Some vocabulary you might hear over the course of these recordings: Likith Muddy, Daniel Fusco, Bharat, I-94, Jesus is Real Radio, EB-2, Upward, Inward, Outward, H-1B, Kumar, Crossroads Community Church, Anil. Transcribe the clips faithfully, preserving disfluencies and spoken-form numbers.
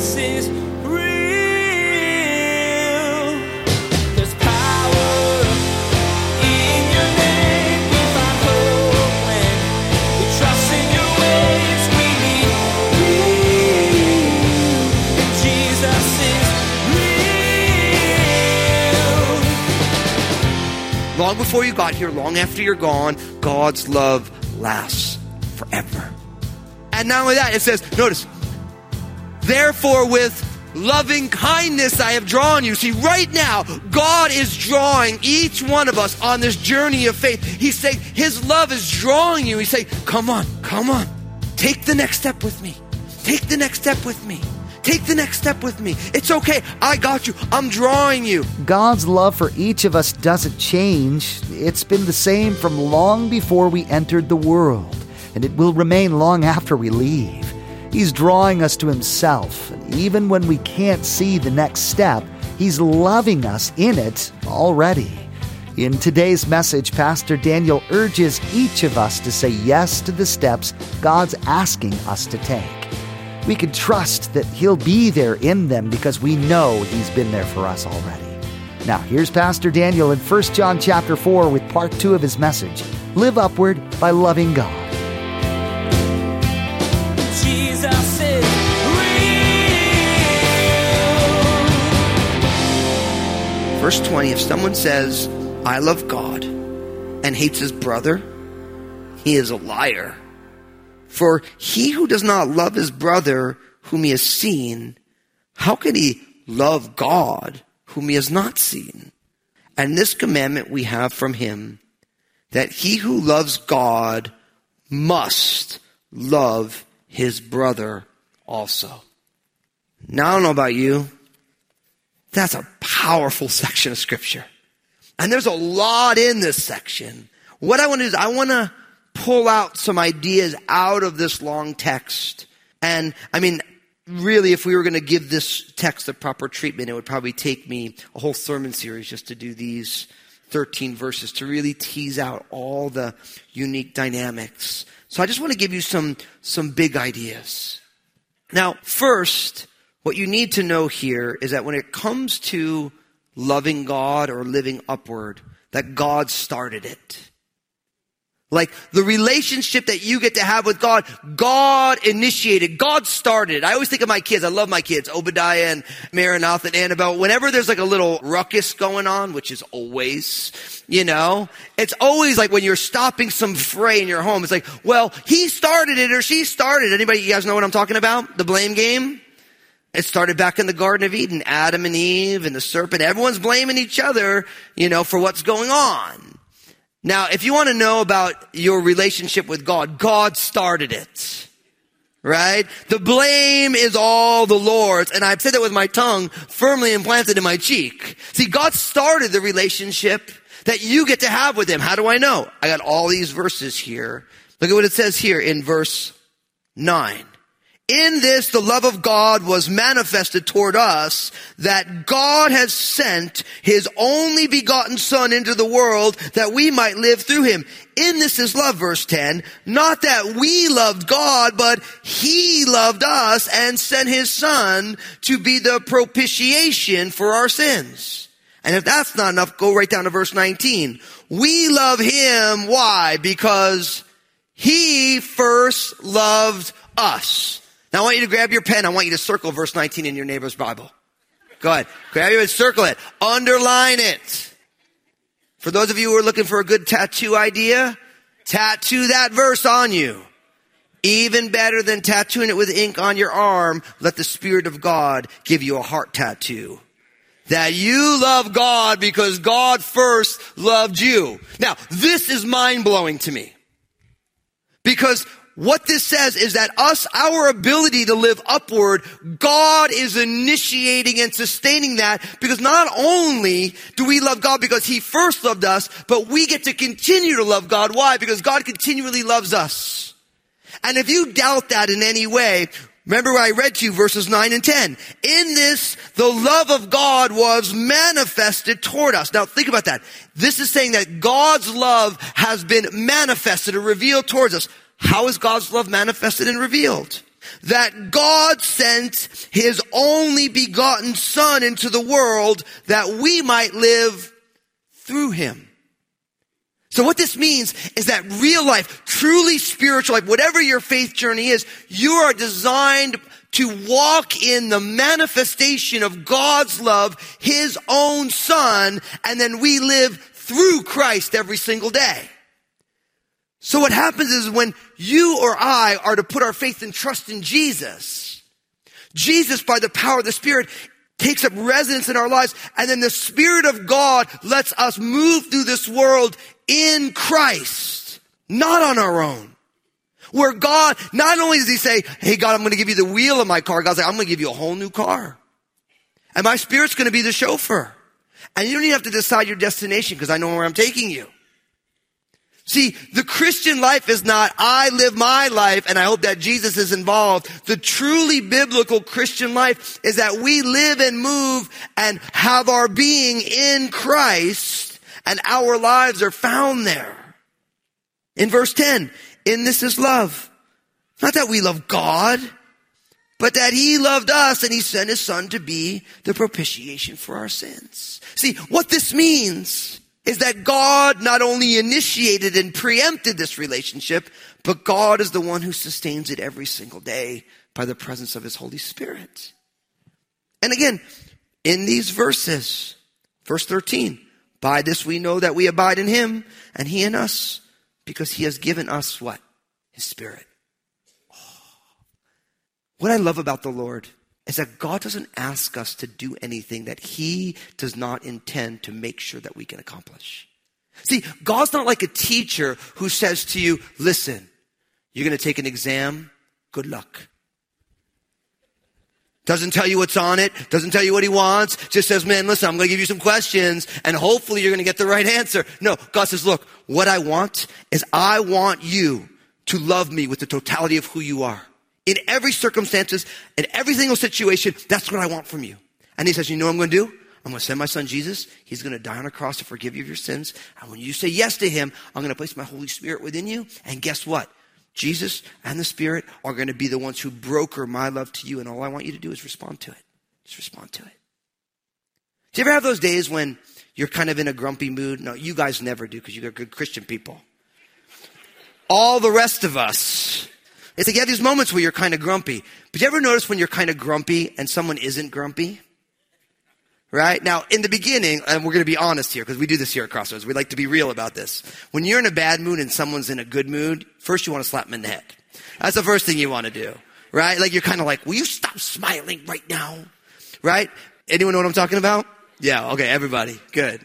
Jesus is real. There's power in your name. We find hope when we trust in your ways. We need real. Jesus is real. Long before you got here, long after you're gone, God's love lasts forever. And not only that, it says, notice, therefore with loving kindness I have drawn you. See, right now, God is drawing each one of us on this journey of faith. He's saying his love is drawing you. He's saying, come on, come on. Take the next step with me. Take the next step with me. Take the next step with me. It's okay. I got you. I'm drawing you. God's love for each of us doesn't change. It's been the same from long before we entered the world, and it will remain long after we leave. He's drawing us to himself, and even when we can't see the next step, he's loving us in it already. In today's message, Pastor Daniel urges each of us to say yes to the steps God's asking us to take. We can trust that he'll be there in them because we know he's been there for us already. Now, here's Pastor Daniel in First John chapter four with part two of his message, Live Upward by Loving God. Verse twenty, if someone says, I love God, and hates his brother, he is a liar. For he who does not love his brother whom he has seen, how can he love God whom he has not seen? And this commandment we have from him, that he who loves God must love his brother also. Now, I don't know about you, that's a powerful section of scripture. And there's a lot in this section. What I want to do is I want to pull out some ideas out of this long text. And I mean, really, if we were going to give this text the proper treatment, it would probably take me a whole sermon series just to do these thirteen verses to really tease out all the unique dynamics. So I just want to give you some, some big ideas. Now, first, what you need to know here is that when it comes to loving God or living upward, that God started it. Like the relationship that you get to have with God, God initiated, God started it. I always think of my kids. I love my kids, Obadiah and Maranatha and Annabelle. Whenever there's like a little ruckus going on, which is always, you know, it's always like when you're stopping some fray in your home, it's like, well, he started it or she started. Anybody, you guys know what I'm talking about? The blame game? It started back in the Garden of Eden, Adam and Eve and the serpent. Everyone's blaming each other, you know, for what's going on. Now, if you want to know about your relationship with God, God started it, right? The blame is all the Lord's. And I've said that with my tongue firmly implanted in my cheek. See, God started the relationship that you get to have with him. How do I know? I got all these verses here. Look at what it says here in verse nine. In this, the love of God was manifested toward us, that God has sent his only begotten Son into the world that we might live through him. In this is love, verse ten, not that we loved God, but he loved us and sent his Son to be the propitiation for our sins. And if that's not enough, go right down to verse nineteen. We love him. Why? Because he first loved us. Now I want you to grab your pen. I want you to circle verse nineteen in your neighbor's Bible. Go ahead. Grab it and circle it. Underline it. For those of you who are looking for a good tattoo idea, tattoo that verse on you. Even better than tattooing it with ink on your arm, let the Spirit of God give you a heart tattoo. That you love God because God first loved you. Now, this is mind-blowing to me. Because what this says is that us, our ability to live upward, God is initiating and sustaining that, because not only do we love God because he first loved us, but we get to continue to love God. Why? Because God continually loves us. And if you doubt that in any way, remember what I read to you, verses nine and ten. In this, the love of God was manifested toward us. Now think about that. This is saying that God's love has been manifested or revealed towards us. How is God's love manifested and revealed? that God sent his only begotten Son into the world that we might live through him. So what this means is that real life, truly spiritual life, whatever your faith journey is, you are designed to walk in the manifestation of God's love, his own Son, and then we live through Christ every single day. So what happens is when you or I are to put our faith and trust in Jesus, Jesus, by the power of the Spirit, takes up residence in our lives, and then the Spirit of God lets us move through this world in Christ, not on our own. Where God, not only does he say, hey God, I'm going to give you the wheel of my car. God's like, I'm going to give you a whole new car. And my Spirit's going to be the chauffeur. And you don't even have to decide your destination because I know where I'm taking you. See, the Christian life is not, I live my life and I hope that Jesus is involved. The truly biblical Christian life is that we live and move and have our being in Christ, and our lives are found there. In verse ten, in this is love. Not that we love God, but that he loved us and he sent his Son to be the propitiation for our sins. See, what this means is that God not only initiated and preempted this relationship, but God is the one who sustains it every single day by the presence of his Holy Spirit. And again, in these verses, verse thirteen, by this we know that we abide in him and he in us, because he has given us what? His Spirit. Oh. What I love about the Lord is that God doesn't ask us to do anything that he does not intend to make sure that we can accomplish. See, God's not like a teacher who says to you, listen, you're going to take an exam, good luck. Doesn't tell you what's on it, doesn't tell you what he wants, just says, man, listen, I'm going to give you some questions, and hopefully you're going to get the right answer. No, God says, look, what I want is I want you to love me with the totality of who you are. In every circumstances, in every single situation, that's what I want from you. And he says, you know what I'm going to do? I'm going to send my Son Jesus. He's going to die on a cross to forgive you of your sins. And when you say yes to him, I'm going to place my Holy Spirit within you. And guess what? Jesus and the Spirit are going to be the ones who broker my love to you. And all I want you to do is respond to it. Just respond to it. Do you ever have those days when you're kind of in a grumpy mood? No, you guys never do because you're good Christian people. All the rest of us. It's like you have these moments where you're kind of grumpy. But you ever notice when you're kind of grumpy and someone isn't grumpy? Right? Now, in the beginning, and we're going to be honest here because we do this here at Crossroads. We like to be real about this. When you're in a bad mood and someone's in a good mood, first you want to slap them in the head. That's the first thing you want to do. Right? Like you're kind of like, will you stop smiling right now? Right? Anyone know what I'm talking about? Yeah. Okay. Everybody. Good.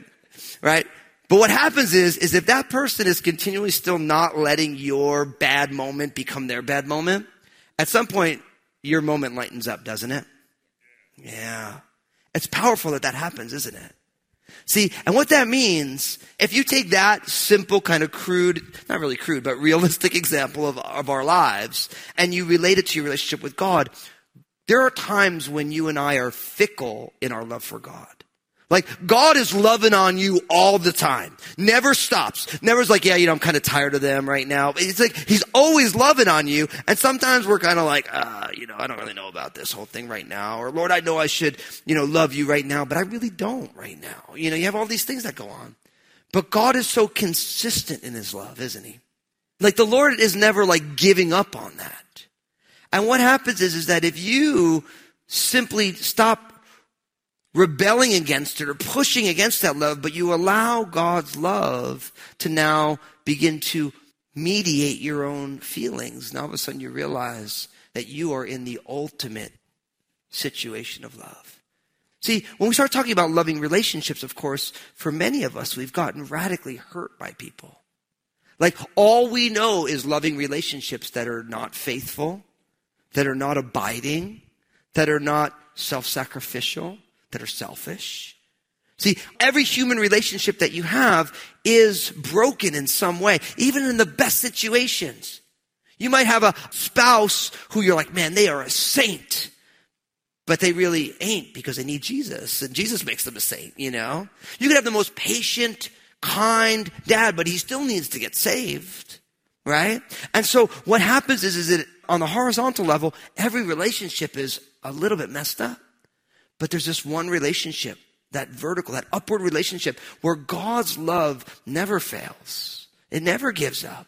Right? But what happens is, is if that person is continually still not letting your bad moment become their bad moment, at some point, your moment lightens up, doesn't it? Yeah. It's powerful that that happens, isn't it? See, and what that means, if you take that simple kind of crude, not really crude, but realistic example of, of our lives, and you relate it to your relationship with God, there are times when you and I are fickle in our love for God. Like, God is loving on you all the time. Never stops. Never's like, yeah, you know, I'm kind of tired of them right now. It's like, he's always loving on you. And sometimes we're kind of like, uh, you know, I don't really know about this whole thing right now. Or, Lord, I know I should, you know, love you right now, but I really don't right now. You know, you have all these things that go on. But God is so consistent in his love, isn't he? Like, the Lord is never, like, giving up on that. And what happens is, is that if you simply stop rebelling against it or pushing against that love, but you allow God's love to now begin to mediate your own feelings. And all of a sudden you realize that you are in the ultimate situation of love. See, when we start talking about loving relationships, of course, for many of us, we've gotten radically hurt by people. Like all we know is loving relationships that are not faithful, that are not abiding, that are not self-sacrificial, that are selfish. See, every human relationship that you have is broken in some way, even in the best situations. You might have a spouse who you're like, man, they are a saint, but they really ain't because they need Jesus, and Jesus makes them a saint, you know? You could have the most patient, kind dad, but he still needs to get saved, right? And so what happens is, is that on the horizontal level, every relationship is a little bit messed up. But there's this one relationship, that vertical, that upward relationship where God's love never fails. It never gives up.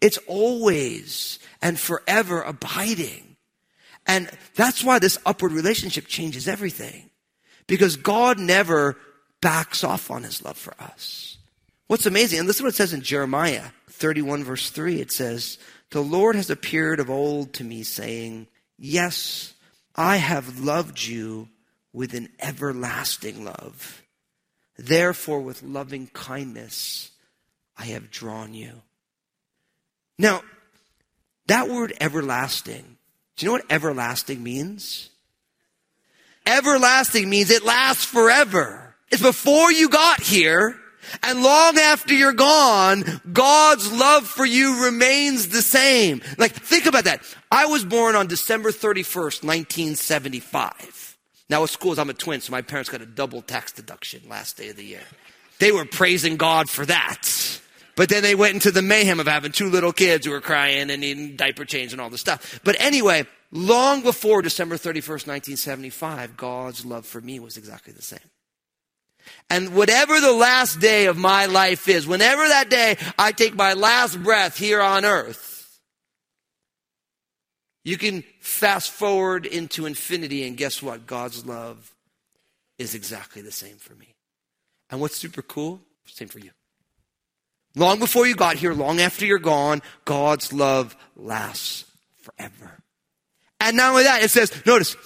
It's always and forever abiding. And that's why this upward relationship changes everything. Because God never backs off on his love for us. What's amazing, and this is what it says in Jeremiah thirty-one verse three. It says, "The Lord has appeared of old to me saying, yes, I have loved you with an everlasting love. Therefore, with loving kindness, I have drawn you." Now, that word everlasting, do you know what everlasting means? Everlasting means it lasts forever. It's before you got here, and long after you're gone, God's love for you remains the same. Like, think about that. I was born on December thirty-first, nineteen seventy-five. Now, what's cool is I'm a twin, so my parents got a double tax deduction last day of the year. They were praising God for that. But then they went into the mayhem of having two little kids who were crying and needing diaper change and all this stuff. But anyway, long before December thirty-first, nineteen seventy-five, God's love for me was exactly the same. And whatever the last day of my life is, whenever that day I take my last breath here on earth, you can fast forward into infinity, and guess what? God's love is exactly the same for me. And what's super cool? Same for you. Long before you got here, long after you're gone, God's love lasts forever. And not only that, it says, notice,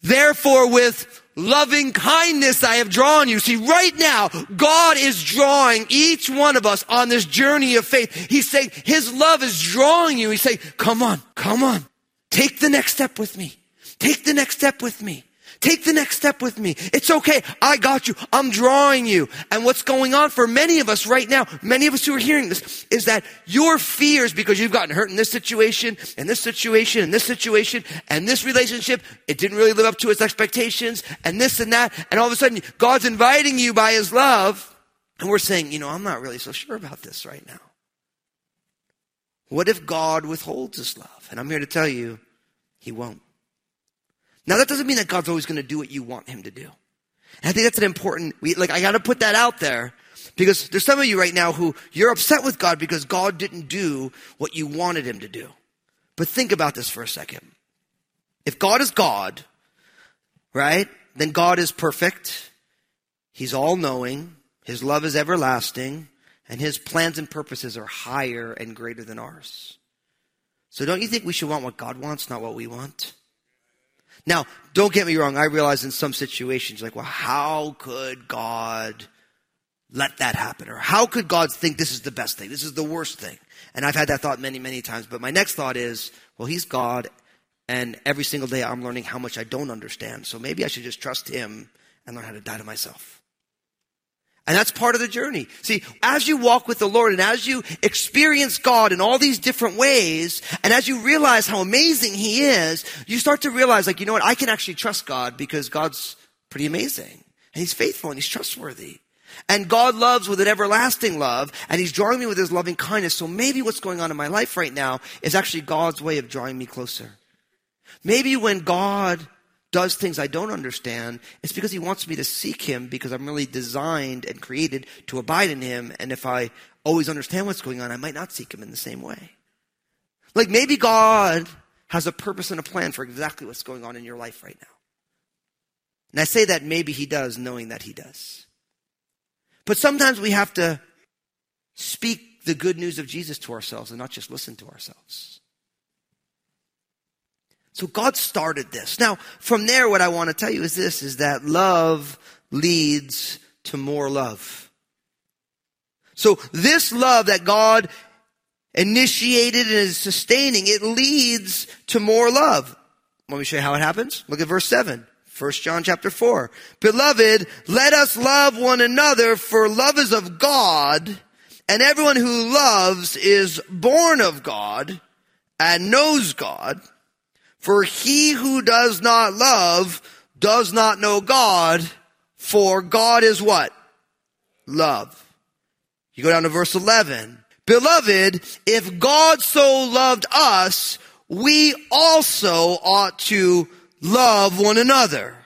therefore with loving kindness I have drawn you. See, right now, God is drawing each one of us on this journey of faith. He's saying his love is drawing you. He's saying, come on, come on. Take the next step with me. Take the next step with me. Take the next step with me. It's okay. I got you. I'm drawing you. And what's going on for many of us right now, many of us who are hearing this, is that your fears, because you've gotten hurt in this situation, and this situation, and this situation, and this relationship, it didn't really live up to its expectations, and this and that, and all of a sudden, God's inviting you by his love, and we're saying, you know, I'm not really so sure about this right now. What if God withholds his love? And I'm here to tell you, he won't. Now, that doesn't mean that God's always going to do what you want him to do. And I think that's an important, we, like, I got to put that out there because there's some of you right now who you're upset with God because God didn't do what you wanted him to do. But think about this for a second. If God is God, right, then God is perfect. He's all-knowing. His love is everlasting. And his plans and purposes are higher and greater than ours. So don't you think we should want what God wants, not what we want? Now, don't get me wrong. I realize in some situations, like, well, how could God let that happen? Or how could God think this is the best thing? This is the worst thing. And I've had that thought many, many times. But my next thought is, well, he's God. And every single day I'm learning how much I don't understand. So maybe I should just trust him and learn how to die to myself. And that's part of the journey. See, as you walk with the Lord and as you experience God in all these different ways, and as you realize how amazing he is, you start to realize, like, you know what, I can actually trust God because God's pretty amazing. And he's faithful and he's trustworthy. And God loves with an everlasting love, and he's drawing me with his loving kindness. So maybe what's going on in my life right now is actually God's way of drawing me closer. Maybe when God does things I don't understand, it's because he wants me to seek him because I'm really designed and created to abide in him. And if I always understand what's going on, I might not seek him in the same way. Like, maybe God has a purpose and a plan for exactly what's going on in your life right now. And I say that maybe he does, knowing that he does. But sometimes we have to speak the good news of Jesus to ourselves and not just listen to ourselves. So God started this. Now, from there, what I want to tell you is this, is that love leads to more love. So this love that God initiated and is sustaining, it leads to more love. Let me show you how it happens. Look at verse seven, First John chapter four. Beloved, let us love one another, for love is of God, and everyone who loves is born of God and knows God. For he who does not love does not know God, for God is what? Love. You go down to verse eleven. Beloved, if God so loved us, we also ought to love one another.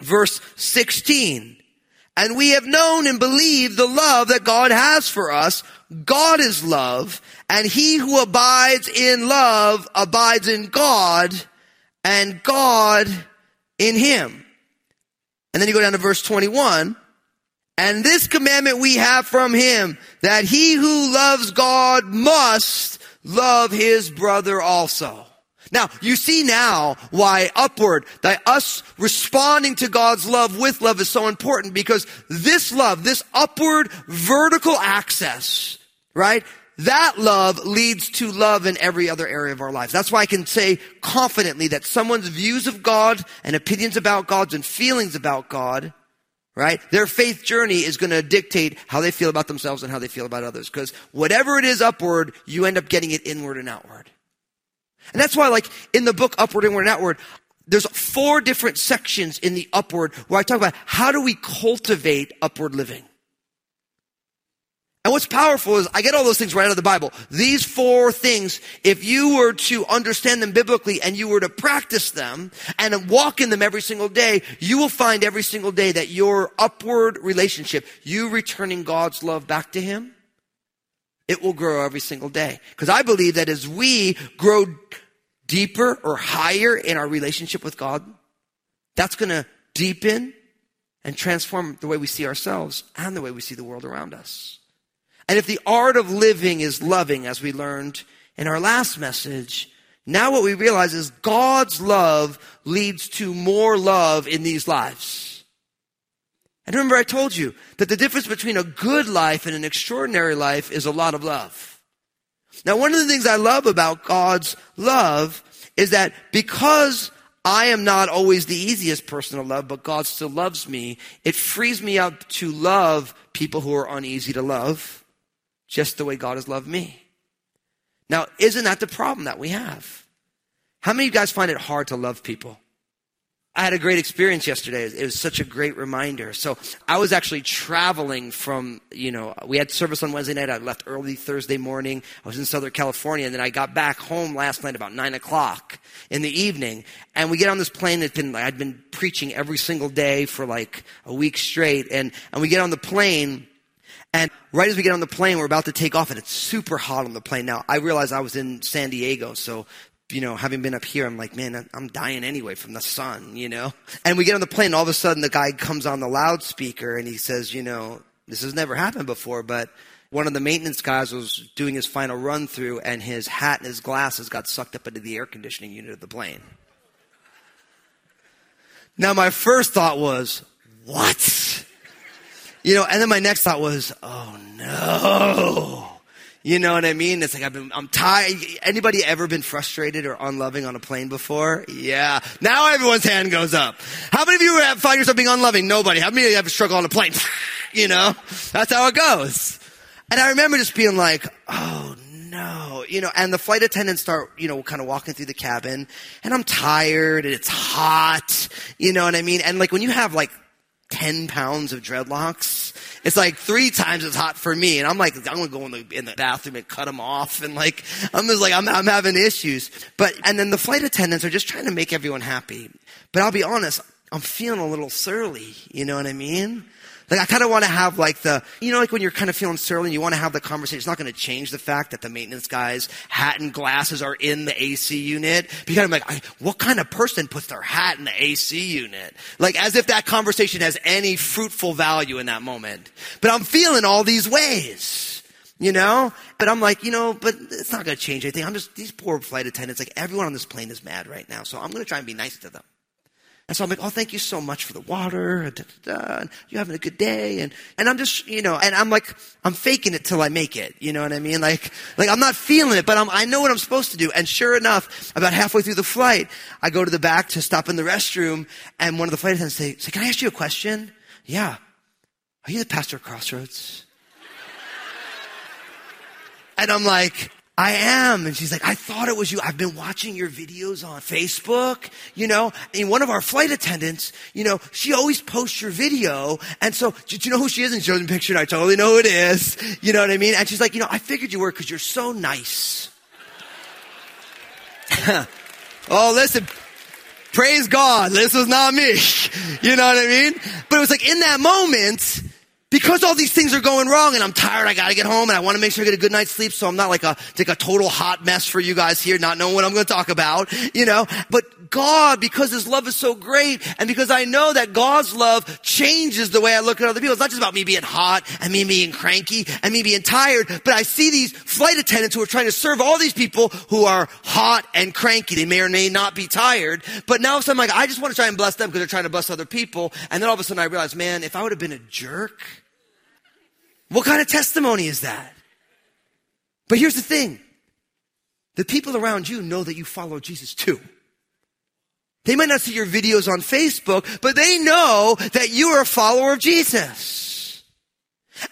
Verse sixteen, and we have known and believed the love that God has for us. God is love, and he who abides in love abides in God, and God in him. And then you go down to verse twenty-one. And this commandment we have from him, that he who loves God must love his brother also. Now, you see now why upward, that us responding to God's love with love is so important, because this love, this upward vertical access, right? That love leads to love in every other area of our lives. That's why I can say confidently that someone's views of God and opinions about God and feelings about God, right? Their faith journey is going to dictate how they feel about themselves and how they feel about others. Because whatever it is upward, you end up getting it inward and outward. And that's why, like, in the book Upward, Inward, and Outward, there's four different sections in the upward where I talk about how do we cultivate upward living. And what's powerful is I get all those things right out of the Bible. These four things, if you were to understand them biblically and you were to practice them and walk in them every single day, you will find every single day that your upward relationship, you returning God's love back to him, it will grow every single day. Because I believe that as we grow deeper or higher in our relationship with God, that's going to deepen and transform the way we see ourselves and the way we see the world around us. And if the art of living is loving, as we learned in our last message, now what we realize is God's love leads to more love in these lives. And remember, I told you that the difference between a good life and an extraordinary life is a lot of love. Now, one of the things I love about God's love is that because I am not always the easiest person to love, but God still loves me, it frees me up to love people who are uneasy to love, just the way God has loved me. Now, isn't that the problem that we have? How many of you guys find it hard to love people? I had a great experience yesterday. It was such a great reminder. So I was actually traveling from, you know, we had service on Wednesday night. I left early Thursday morning. I was in Southern California, and then I got back home last night about nine o'clock in the evening. And we get on this plane. It's been, I'd been preaching every single day for like a week straight. And, and we get on the plane. And right as we get on the plane, we're about to take off, and it's super hot on the plane. Now, I realized I was in San Diego, so, you know, having been up here, I'm like, man, I'm dying anyway from the sun, you know? And we get on the plane, and all of a sudden the guy comes on the loudspeaker, and he says, you know, this has never happened before, but one of the maintenance guys was doing his final run through, and his hat and his glasses got sucked up into the air conditioning unit of the plane. Now, my first thought was, what? You know, and then my next thought was, oh no. You know what I mean? It's like I've been, I'm tired. Anybody ever been frustrated or unloving on a plane before? Yeah. Now everyone's hand goes up. How many of you have, find yourself being unloving? Nobody. How many of you ever struggle on a plane? You know, that's how it goes. And I remember just being like, oh no, you know, and the flight attendants start, you know, kind of walking through the cabin, and I'm tired and it's hot. You know what I mean? And like when you have like ten pounds of dreadlocks, it's like three times as hot for me. And I'm like, I'm going to go in the, in the bathroom and cut them off. And like, I'm just like, I'm, I'm having issues. But, and then the flight attendants are just trying to make everyone happy. But I'll be honest, I'm feeling a little surly. You know what I mean? Like, I kind of want to have like the, you know, like when you're kind of feeling surly and you want to have the conversation, it's not going to change the fact that the maintenance guy's hat and glasses are in the A C unit. But you're kind of like, what kind of person puts their hat in the A C unit? Like, as if that conversation has any fruitful value in that moment. But I'm feeling all these ways, you know? But I'm like, you know, but it's not going to change anything. I'm just, these poor flight attendants, like everyone on this plane is mad right now. So I'm going to try and be nice to them. And so I'm like, oh, thank you so much for the water. Da, da, da, and you're having a good day. And, and I'm just, you know, and I'm like, I'm faking it till I make it. You know what I mean? Like, like I'm not feeling it, but I'm, I know what I'm supposed to do. And sure enough, about halfway through the flight, I go to the back to stop in the restroom. And one of the flight attendants say, say, can I ask you a question? Yeah. Are you the pastor of Crossroads? And I'm like, I am. And she's like, I thought it was you. I've been watching your videos on Facebook, you know, and one of our flight attendants, you know, she always posts your video. And so, do you know who she is? And she shows me a picture and I totally know who it is. You know what I mean? And she's like, you know, I figured you were because you're so nice. Oh, listen, praise God. This was not me. You know what I mean? But it was like in that moment, because all these things are going wrong and I'm tired, I gotta get home and I wanna make sure I get a good night's sleep so I'm not like a, like a total hot mess for you guys here, not knowing what I'm gonna talk about, you know. But God, because His love is so great and because I know that God's love changes the way I look at other people. It's not just about me being hot and me being cranky and me being tired, but I see these flight attendants who are trying to serve all these people who are hot and cranky. They may or may not be tired, but now I'm like, I just wanna try and bless them because they're trying to bless other people. And then all of a sudden I realize, man, if I would have been a jerk, what kind of testimony is that? But here's the thing. The people around you know that you follow Jesus too. They might not see your videos on Facebook, but they know that you are a follower of Jesus.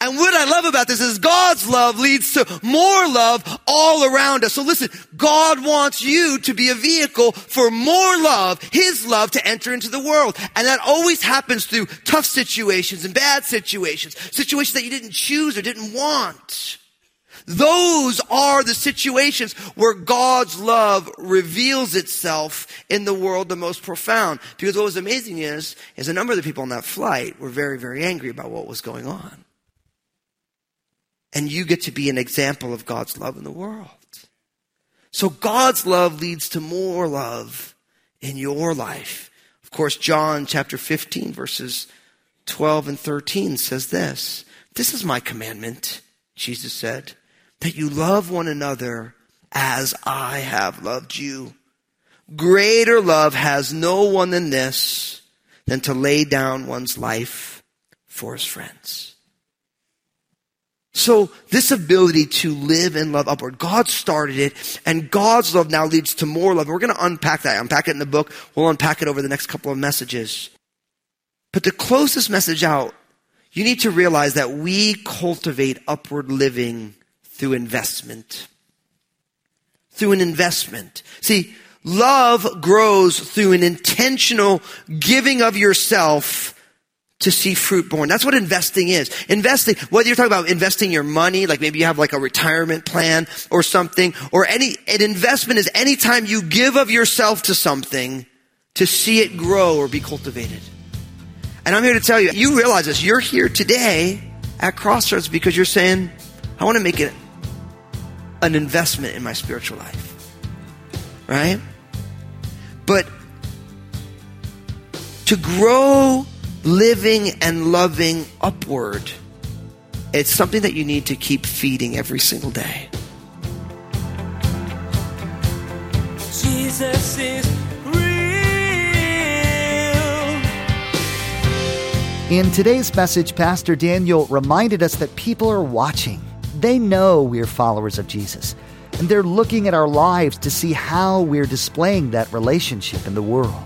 And what I love about this is God's love leads to more love all around us. So listen, God wants you to be a vehicle for more love, His love to enter into the world. And that always happens through tough situations and bad situations, situations that you didn't choose or didn't want. Those are the situations where God's love reveals itself in the world the most profound. Because what was amazing is, is a number of the people on that flight were very, very angry about what was going on. And you get to be an example of God's love in the world. So God's love leads to more love in your life. Of course, John chapter fifteen, verses twelve and thirteen says this. This is my commandment, Jesus said, that you love one another as I have loved you. Greater love has no one than this, than to lay down one's life for his friends. So this ability to live and love upward, God started it, and God's love now leads to more love. And we're going to unpack that. Unpack it in the book. We'll unpack it over the next couple of messages. But to close this message out, you need to realize that we cultivate upward living through investment. Through an investment. See, love grows through an intentional giving of yourself to see fruit born. That's what investing is. Investing, whether you're talking about investing your money, like maybe you have like a retirement plan or something, or any, an investment is any time you give of yourself to something to see it grow or be cultivated. And I'm here to tell you, you realize this, you're here today at Crossroads because you're saying, I want to make it an investment in my spiritual life. Right? But to grow living and loving upward, it's something that you need to keep feeding every single day. Jesus is real. In today's message, Pastor Daniel reminded us that people are watching. They know we're followers of Jesus, and they're looking at our lives to see how we're displaying that relationship in the world.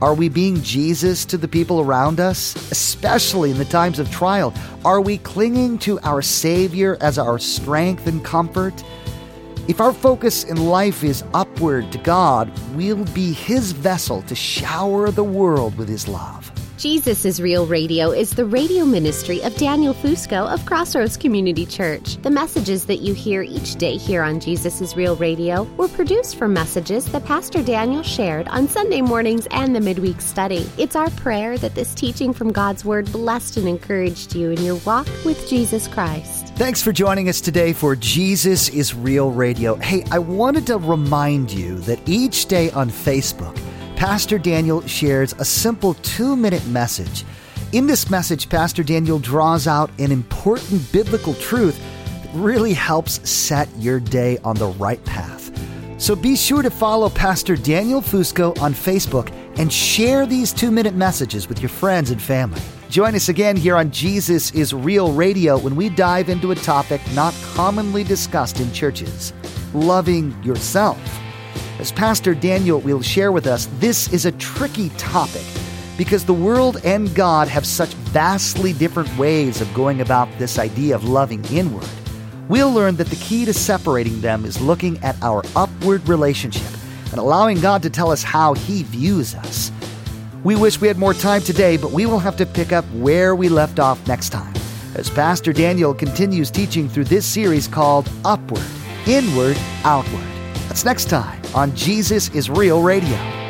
Are we being Jesus to the people around us, especially in the times of trial? Are we clinging to our Savior as our strength and comfort? If our focus in life is upward to God, we'll be His vessel to shower the world with His love. Jesus is Real Radio is the radio ministry of Daniel Fusco of Crossroads Community Church. The messages that you hear each day here on Jesus is Real Radio were produced from messages that Pastor Daniel shared on Sunday mornings and the midweek study. It's our prayer that this teaching from God's Word blessed and encouraged you in your walk with Jesus Christ. Thanks for joining us today for Jesus is Real Radio. Hey, I wanted to remind you that each day on Facebook, Pastor Daniel shares a simple two-minute message. In this message, Pastor Daniel draws out an important biblical truth that really helps set your day on the right path. So be sure to follow Pastor Daniel Fusco on Facebook and share these two-minute messages with your friends and family. Join us again here on Jesus is Real Radio when we dive into a topic not commonly discussed in churches, loving yourself. As Pastor Daniel will share with us, this is a tricky topic because the world and God have such vastly different ways of going about this idea of loving inward. we'll learn that the key to separating them is looking at our upward relationship and allowing God to tell us how He views us. We wish we had more time today, but we will have to pick up where we left off next time, as Pastor Daniel continues teaching through this series called Upward, Inward, Outward. That's next time on Jesus is Real Radio.